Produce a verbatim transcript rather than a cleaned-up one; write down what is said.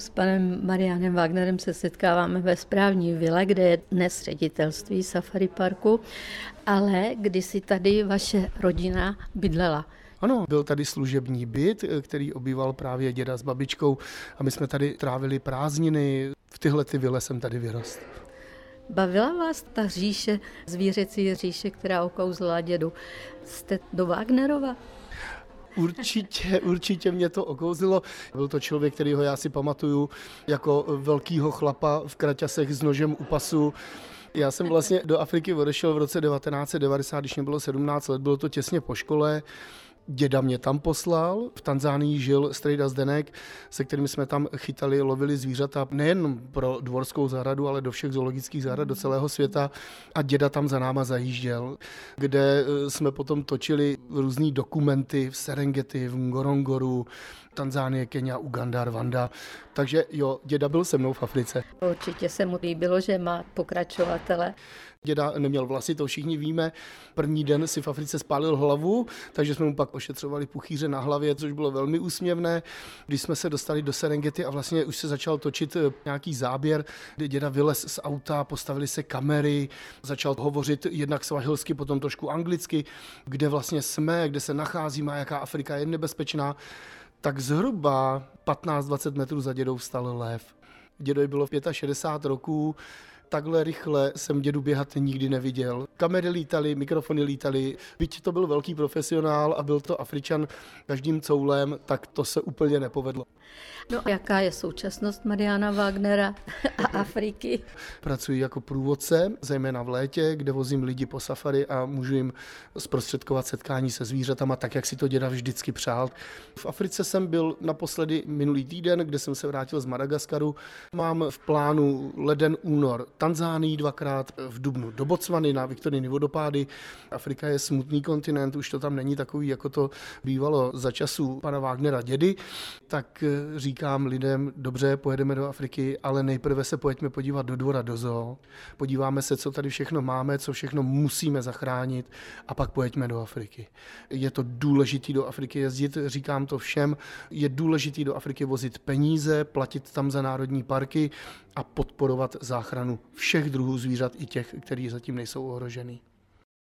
S panem Mariánem Vágnerem se setkáváme ve správní vile, kde je dnes ředitelství Safari Parku, ale kdysi tady vaše rodina bydlela. Ano, byl tady služební byt, který obýval právě děda s babičkou a my jsme tady trávili prázdniny. V tyhle ty vile jsem tady vyrostl. Bavila vás ta říše, zvířecí říše, která okouzlila dědu? Jste do Vágnerova? Určitě, určitě mě to okouzilo. Byl to člověk, kterýho já si pamatuju jako velkýho chlapa v kraťasech s nožem u pasu. Já jsem vlastně do Afriky odešel v roce devatenáct set devadesát, když mě bylo sedmnáct let, bylo to těsně po škole. Děda mě tam poslal, v Tanzánii žil strejda Zdenek, se kterými jsme tam chytali, lovili zvířata nejen pro dvorskou zahradu, ale do všech zoologických zahrad do celého světa a děda tam za náma zajížděl, kde jsme potom točili různý dokumenty v Serengeti, v Ngorongoru, Tanzánie, Kenya, Uganda, Rwanda. Takže jo, děda byl se mnou v Africe. Určitě se mu líbilo, že má pokračovatele. Děda neměl vlasy, to všichni víme. První den si v Africe spálil hlavu, takže jsme mu pak ošetřovali puchýře na hlavě, což bylo velmi úsměvné. Když jsme se dostali do Serengeti a vlastně už se začal točit nějaký záběr, kdy děda vylez z auta, postavili se kamery, začal hovořit jednak svahilsky, potom trošku anglicky, kde vlastně jsme, kde se nacházíme, jaká Afrika je nebezpečná. Tak zhruba patnáct dvacet metrů za dědou vstal lev. Dědovi bylo šedesát pět roků, takhle rychle jsem dědu běhat nikdy neviděl. Kamery lítaly, mikrofony lítaly, byť to byl velký profesionál a byl to Afričan každým coulem, tak to se úplně nepovedlo. No a jaká je současnost Mariána Vágnera a Afriky? Pracuji jako průvodce, zejména v létě, kde vozím lidi po safari a můžu jim zprostředkovat setkání se zvířatama, tak jak si to děda vždycky přál. V Africe jsem byl naposledy minulý týden, kde jsem se vrátil z Madagaskaru. Mám v plánu leden, únor Tanzánii dvakrát, v dubnu do Botswany na Viktoriny vodopády. Afrika je smutný kontinent, už to tam není takový, jako to bývalo za časů pana Vágnera dědy, tak říkám lidem, dobře, pojedeme do Afriky, ale nejprve se pojďme podívat do dvora, do zoo, podíváme se, co tady všechno máme, co všechno musíme zachránit a pak pojďme do Afriky. Je to důležitý do Afriky jezdit, říkám to všem, je důležitý do Afriky vozit peníze, platit tam za národní parky a podporovat záchranu všech druhů zvířat, i těch, kteří zatím nejsou ohrožený.